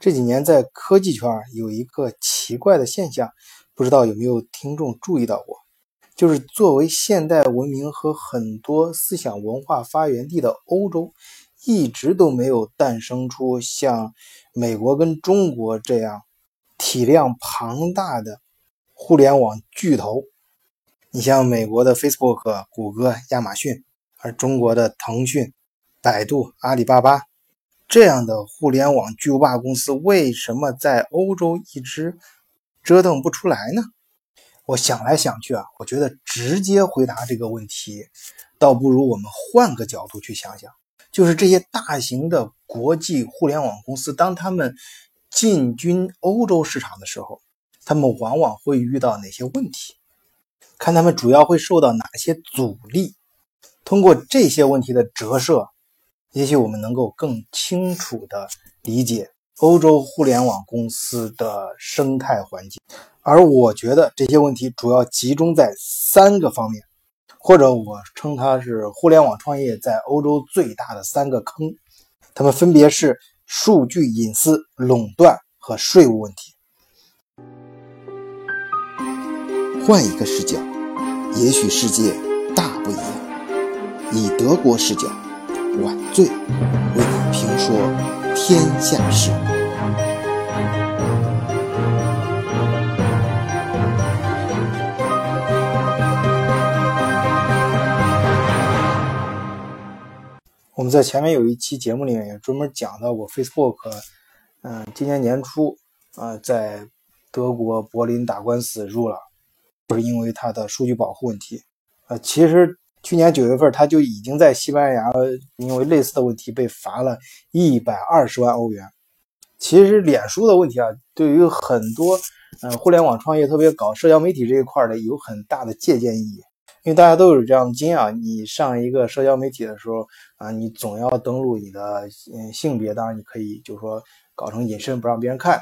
这几年在科技圈有一个奇怪的现象，不知道有没有听众注意到过，就是作为现代文明和很多思想文化发源地的欧洲，一直都没有诞生出像美国跟中国这样体量庞大的互联网巨头。你像美国的 Facebook、谷歌、亚马逊，而中国的腾讯、百度、阿里巴巴这样的互联网巨无霸公司，为什么在欧洲一直折腾不出来呢？我想来想去啊，我觉得直接回答这个问题，倒不如我们换个角度去想想，就是这些大型的国际互联网公司，当他们进军欧洲市场的时候，他们往往会遇到哪些问题？看他们主要会受到哪些阻力？通过这些问题的折射，也许我们能够更清楚地理解欧洲互联网公司的生态环境。而我觉得这些问题主要集中在3个方面，或者我称它是互联网创业在欧洲最大的3个坑，它们分别是数据隐私、垄断和税务问题。换一个视角，也许世界大不一样。以德国视角，晚醉为你评说天下事。我们在前面有一期节目里面也专门讲到我 Facebook 今年年初在德国柏林打官司入了，就是因为它的数据保护问题。其实去年9月份他就已经在西班牙因为类似的问题被罚了120万欧元。其实脸书的问题啊，对于很多互联网创业，特别搞社交媒体这一块的，有很大的借鉴意义。因为大家都有这样的经验啊，你上一个社交媒体的时候你总要登录你的性别，当然你可以就是说搞成隐身不让别人看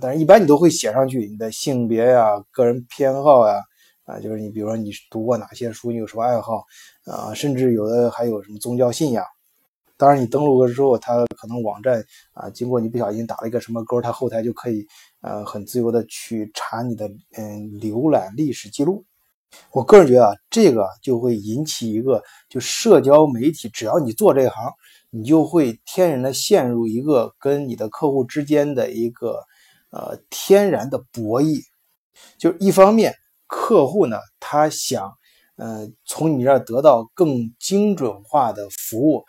但是一般你都会写上去你的性别呀、个人偏好呀就是你比如说你读过哪些书，你有什么爱好甚至有的还有什么宗教信仰。当然你登录了之后，它可能网站经过你不小心打了一个什么勾，它后台就可以很自由的去查你的浏览历史记录。我个人觉得这个就会引起一个，就社交媒体只要你做这一行，你就会天然的陷入一个跟你的客户之间的一个天然的博弈。就是一方面客户呢，他想从你这儿得到更精准化的服务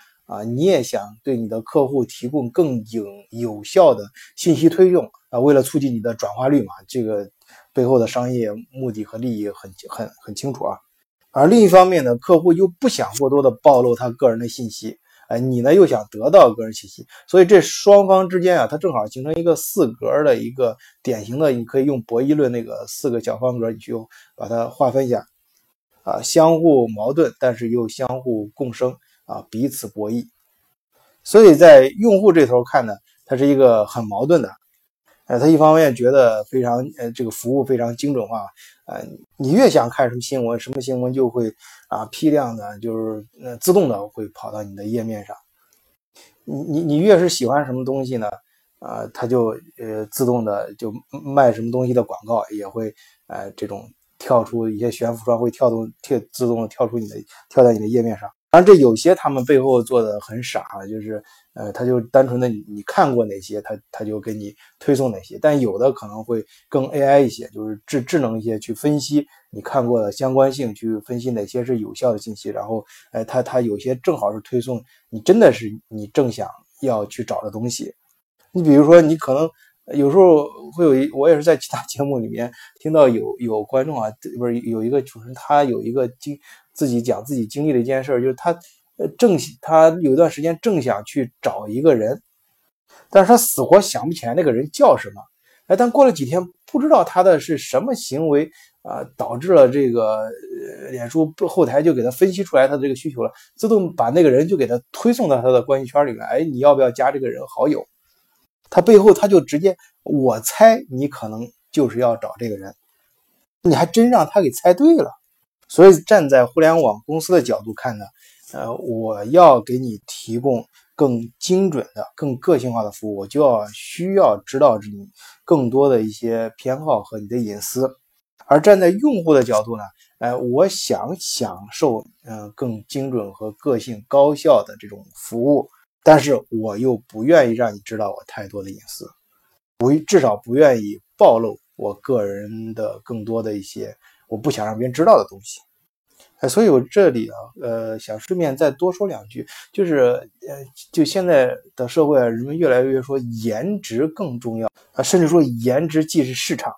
你也想对你的客户提供更有效的信息推送为了促进你的转化率嘛，这个背后的商业目的和利益很清楚啊。而另一方面呢，客户又不想过多的暴露他个人的信息你呢又想得到个人信息，所以这双方之间它正好形成一个4格的一个典型的，你可以用博弈论那个4个小方格，你去把它划分一下相互矛盾但是又相互共生彼此博弈。所以在用户这头看呢，它是一个很矛盾的他一方面觉得非常这个服务非常精准化你越想看什么新闻，什么新闻就会批量的就是自动的会跑到你的页面上。你越是喜欢什么东西呢它就自动的就卖什么东西的广告也会这种跳出一些悬浮窗，会自动的跳到你的页面上。当然这有些他们背后做的很傻，就是他就单纯的你看过哪些他就给你推送哪些，但有的可能会更 AI 一些，就是智能一些，去分析你看过的相关性，去分析哪些是有效的信息，然后他有些正好是推送你真的是你正想要去找的东西。你比如说你可能有时候会我也是在其他节目里面听到有观众不是有一个主持人，他有一个自己讲自己经历的一件事，就是他有一段时间正想去找一个人，但是他死活想不起来那个人叫什么但过了几天不知道他的是什么行为导致了这个脸书后台就给他分析出来他的这个需求了，自动把那个人就给他推送到他的关系圈里面你要不要加这个人好友，他背后他就直接我猜你可能就是要找这个人，你还真让他给猜对了。所以站在互联网公司的角度看呢我要给你提供更精准的、更个性化的服务，我就要需要知道你更多的一些偏好和你的隐私。而站在用户的角度呢，我想享受更精准和个性高效的这种服务，但是我又不愿意让你知道我太多的隐私，至少不愿意暴露我个人的更多的一些我不想让别人知道的东西。所以我这里想顺便再多说两句，就是就现在的社会，人们越来越说颜值更重要，甚至说颜值即是市场。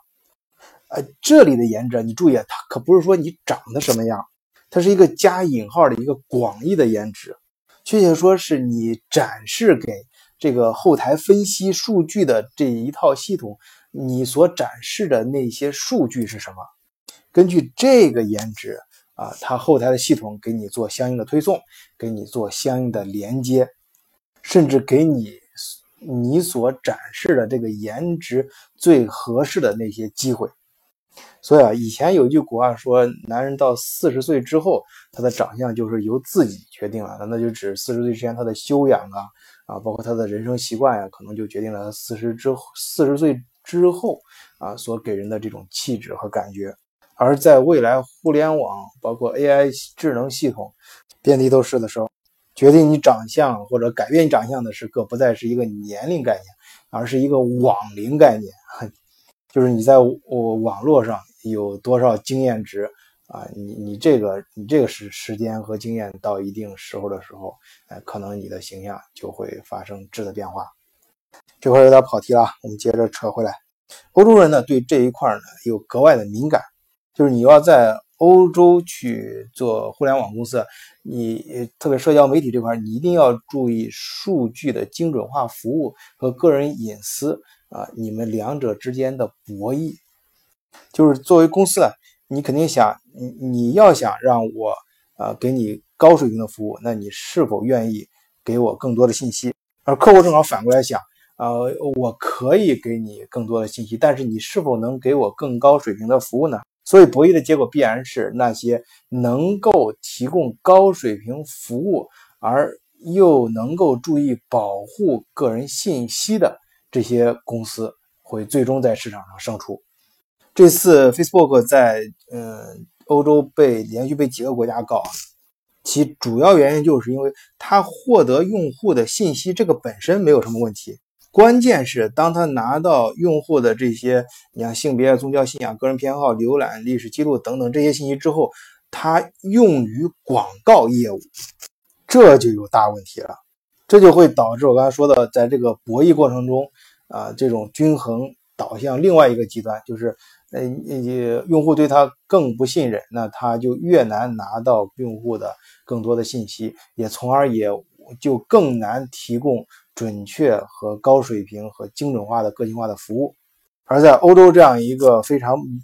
这里的颜值，你注意，它可不是说你长得什么样，它是一个加引号的一个广义的颜值，确切说是你展示给这个后台分析数据的这一套系统，你所展示的那些数据是什么，根据这个颜值它后台的系统给你做相应的推送，给你做相应的连接，甚至给你所展示的这个颜值最合适的那些机会。所以以前有一句古话说，男人到40岁之后，他的长相就是由自己决定了，那就指40岁之前他的修养啊，包括他的人生习惯呀，可能就决定了他40岁之后所给人的这种气质和感觉。而在未来互联网包括 AI 智能系统遍地都是的时候，决定你长相或者改变你长相的时刻，不再是一个年龄概念，而是一个网龄概念，就是你在网络上有多少经验值你这个时间和经验到一定时候的时候，可能你的形象就会发生质的变化。这块有点跑题了，我们接着扯回来。欧洲人呢对这一块呢有格外的敏感，就是你要在欧洲去做互联网公司，你特别社交媒体这块，你一定要注意数据的精准化服务和个人隐私你们两者之间的博弈。就是作为公司你肯定想，你要想让我给你高水平的服务，那你是否愿意给我更多的信息？而客户正好反过来想，我可以给你更多的信息，但是你是否能给我更高水平的服务呢？所以博弈的结果必然是那些能够提供高水平服务而又能够注意保护个人信息的这些公司会最终在市场上胜出。这次 Facebook 在欧洲连续被几个国家告，其主要原因就是因为它获得用户的信息这个本身没有什么问题，关键是当他拿到用户的这些你像性别、宗教信仰、个人偏好、浏览历史记录等等这些信息之后，他用于广告业务，这就有大问题了。这就会导致我刚才说的，在这个博弈过程中这种均衡导向另外一个极端，就是用户对他更不信任，那他就越难拿到用户的更多的信息，也从而也就更难提供准确和高水平和精准化的个性化的服务。而在欧洲这样一个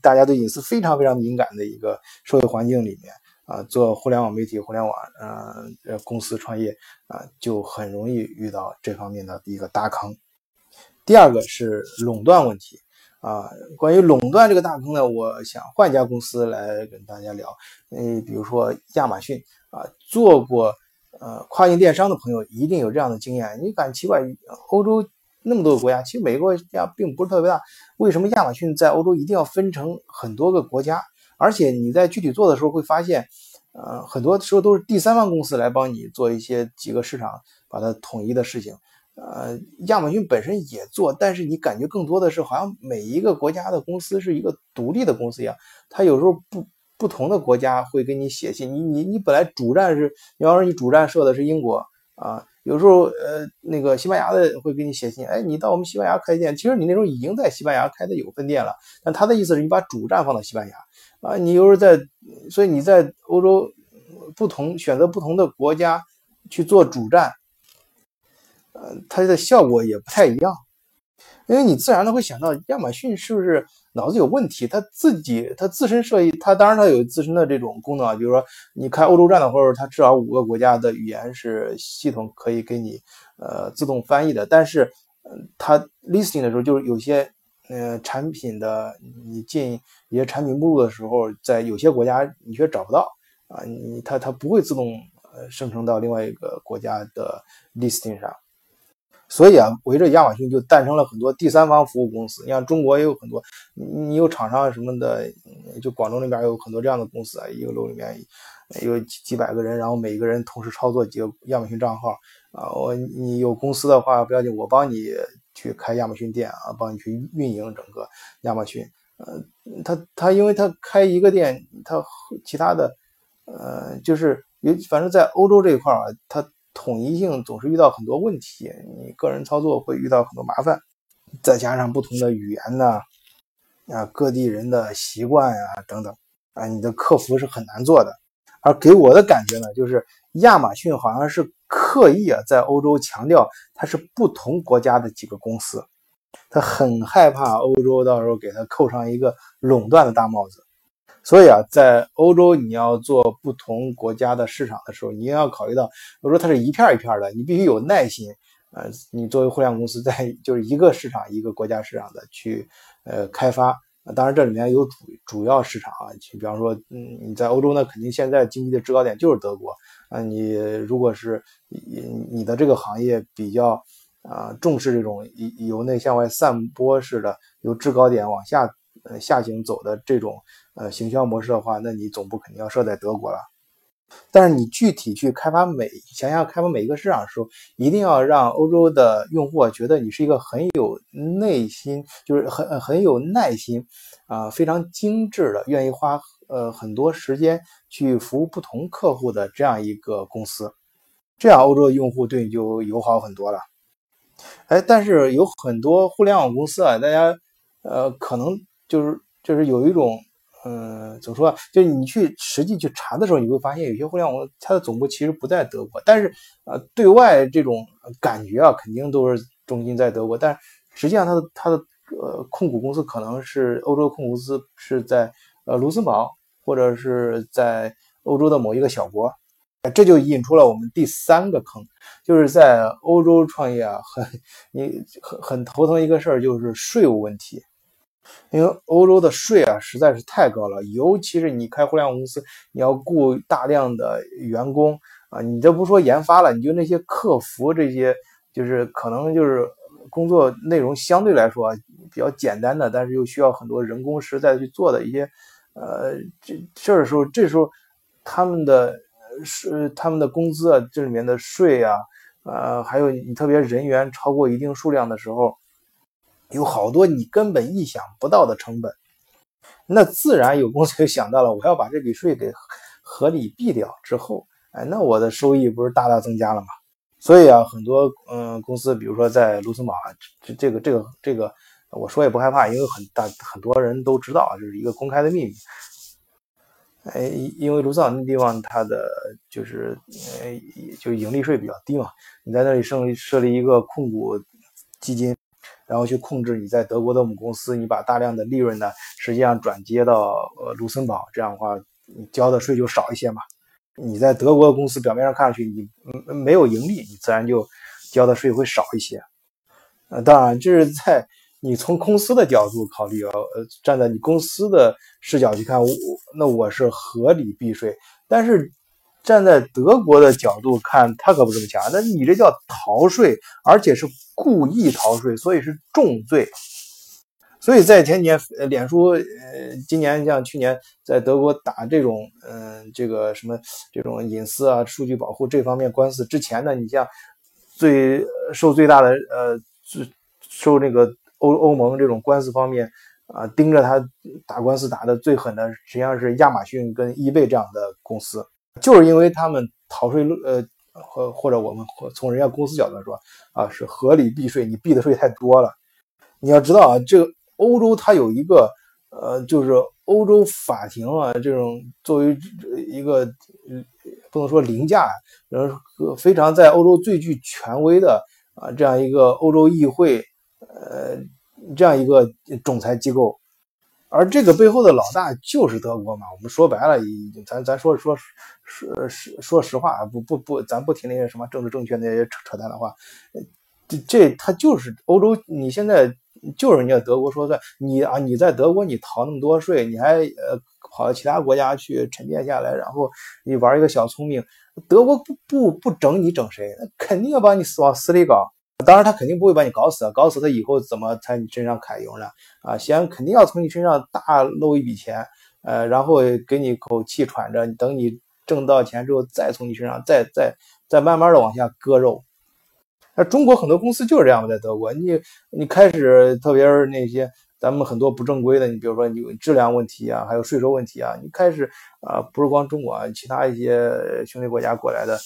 大家对隐私非常非常敏感的一个社会环境里面做互联网媒体、互联网公司创业就很容易遇到这方面的一个大坑。第二个是垄断问题关于垄断这个大坑呢，我想换一家公司来跟大家聊。比如说亚马逊做过跨境电商的朋友一定有这样的经验，你感觉奇怪，欧洲那么多个国家，其实每个国家并不是特别大，为什么亚马逊在欧洲一定要分成很多个国家？而且你在具体做的时候会发现，很多时候都是第三方公司来帮你做一些几个市场把它统一的事情。亚马逊本身也做，但是你感觉更多的是好像每一个国家的公司是一个独立的公司一样，它有时候不同的国家会给你写信，你本来主站是，你要是你主站设的是英国有时候那个西班牙的会给你写信，你到我们西班牙开店，其实你那时候已经在西班牙开的有分店了，但他的意思是你把主站放到西班牙你有时候所以你在欧洲选择不同的国家去做主站，它的效果也不太一样。因为你自然的会想到亚马逊是不是脑子有问题，他自身设计，他当然他有自身的这种功能比如说你开欧洲站的话，他至少5个国家的语言是系统可以给你自动翻译的，但是他listing 的时候就是有些产品的，你进一些产品目录的时候，在有些国家你却找不到他不会自动生成到另外一个国家的 listing 上。所以啊，围着亚马逊就诞生了很多第三方服务公司。你像中国也有很多，你有厂商什么的，就广州那边有很多这样的公司啊，一个楼里面有几百个人，然后每个人同时操作几个亚马逊账号啊。你有公司的话不要紧，我帮你去开亚马逊店啊，帮你去运营整个亚马逊。他因为他开一个店，他其他的就是反正在欧洲这一块啊，他统一性总是遇到很多问题，你个人操作会遇到很多麻烦，再加上不同的语言呐、各地人的习惯啊等等啊，你的客服是很难做的。而给我的感觉呢，就是亚马逊好像是刻意啊在欧洲强调它是不同国家的几个公司，他很害怕欧洲到时候给他扣上一个垄断的大帽子。所以啊，在欧洲你要做不同国家的市场的时候，你要考虑到，我说它是一片一片的，你必须有耐心。你作为互联网公司，在就是一个市场一个国家市场的去开发。当然这里面有主要市场啊，比方说你在欧洲呢，肯定现在经济的制高点就是德国。你如果是你的这个行业比较重视这种由内向外散播式的由制高点往下行走的这种行销模式的话，那你总部肯定要设在德国了。但是你具体去想要开发每一个市场的时候，一定要让欧洲的用户觉得你是一个很有内心，就是很有耐心非常精致的，愿意花很多时间去服务不同客户的这样一个公司，这样欧洲的用户对你就友好很多了。但是有很多互联网公司啊，大家可能就是有一种怎么说，就是你去实际去查的时候，你会发现有些互联网它的总部其实不在德国，但是对外这种感觉啊，肯定都是中心在德国，但实际上它的控股公司可能是欧洲控股公司是在卢森堡或者是在欧洲的某一个小国。这就引出了我们第三个坑，就是在欧洲创业啊，很头疼一个事儿，就是税务问题。因为欧洲的税啊实在是太高了，尤其是你开互联网公司，你要雇大量的员工啊，你这不说研发了，你就那些客服这些，就是可能就是工作内容相对来说比较简单的，但是又需要很多人工实在去做的一些这事儿的时候，这时候他们的工资啊，这里面的税啊，还有你特别人员超过一定数量的时候，有好多你根本意想不到的成本。那自然有公司就想到了，我要把这笔税给合理避掉之后，那我的收益不是大大增加了吗？所以啊，很多公司，比如说在卢森堡啊，这个我说也不害怕，因为很多人都知道，这是一个公开的秘密。因为卢森堡那地方它的就盈利税比较低嘛，你在那里设立一个控股基金，然后去控制你在德国的母公司，你把大量的利润呢实际上转接到卢森堡，这样的话你交的税就少一些嘛。你在德国的公司表面上看上去你没有盈利，你自然就交的税会少一些。当然这是在你从公司的角度考虑，站在你公司的视角去看，那我是合理避税。但是站在德国的角度看，他可不这么想，那你这叫逃税，而且是故意逃税，所以是重罪。所以在前年脸书今年像去年在德国打这种这个什么这种隐私啊数据保护这方面官司之前呢，你像受那个欧盟这种官司方面盯着他打官司打的最狠的实际上是亚马逊跟eBay这样的公司，就是因为他们逃税或者我们从人家公司角度说啊，是合理避税，你避的税太多了。你要知道啊，这个欧洲它有一个就是欧洲法庭啊，这种作为一个不能说凌驾，然后非常在欧洲最具权威的这样一个欧洲议会这样一个仲裁机构，而这个背后的老大就是德国嘛。我们说白了，咱说实话，不，咱不提那些什么政治正确那些扯淡的话，这他就是欧洲，你现在就是人家德国说算，你在德国你逃那么多税，你还跑到其他国家去沉淀下来，然后你玩一个小聪明，德国不整你整谁？肯定要把你往死里搞。当然他肯定不会把你搞死，搞死他以后怎么在你身上揩油呢？啊，先肯定要从你身上大漏一笔钱，然后给你口气喘着，等你挣到钱之后再从你身上再慢慢的往下割肉。那中国很多公司就是这样的，在德国你开始，特别是那些咱们很多不正规的，你比如说你质量问题啊，还有税收问题啊，你开始不是光中国啊，其他一些兄弟国家过来的，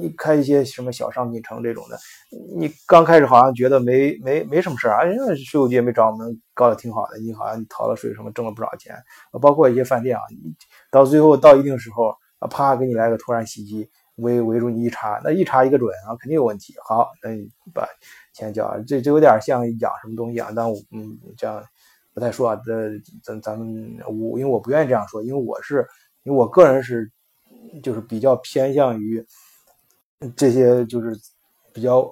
你开一些什么小商品城这种的，你刚开始好像觉得没什么事啊，人家税务局也没找我们，搞得挺好的，你好像你逃了税什么挣了不少钱，包括一些饭店啊，到最后到一定时候啊，啪给你来个突然袭击，围住你一查，那一查一个准啊，肯定有问题。好，那你把钱交，这有点像养什么东西啊，但这样不太说啊，咱们因为我不愿意这样说，因为我个人是就是比较偏向于这些，就是比较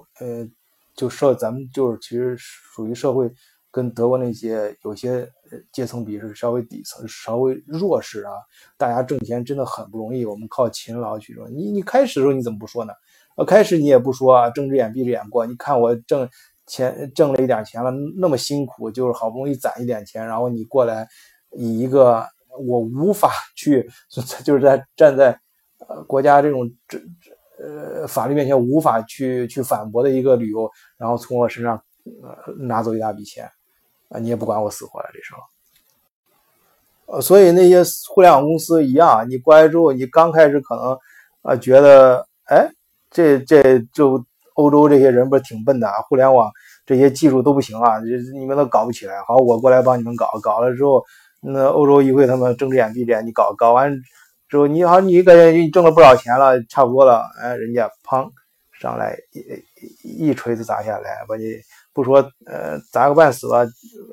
咱们就是其实属于社会跟德国那些有些阶层比是稍微底层稍微弱势啊，大家挣钱真的很不容易，我们靠勤劳去挣。你开始的时候你怎么不说呢？开始你也不说啊，睁只眼闭只眼过，你看我挣了一点钱了，那么辛苦，就是好不容易攒一点钱，然后你过来以一个我无法去，就是在站在国家这种法律面前无法去反驳的一个理由，然后从我身上拿走一大笔钱啊，你也不管我死活了这时候。所以那些互联网公司一样，你过来之后，你刚开始可能觉得，哎，这就欧洲这些人不是挺笨的啊，互联网这些技术都不行啊，你们都搞不起来。好，我过来帮你们搞，搞了之后，那欧洲议会他们睁着眼闭着眼，你搞完之后，你好，你感觉你挣了不少钱了，差不多了，哎，人家砰上来一锤子砸下来，把你不说砸个半死吧，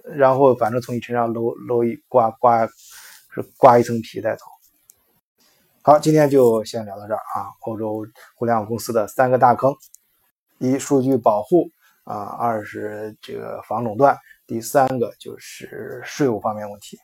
然后反正从你身上搂一刮一层皮带走。好，今天就先聊到这儿啊。欧洲互联网公司的三个大坑：一、数据保护啊；二是这个防垄断；第三个就是税务方面问题。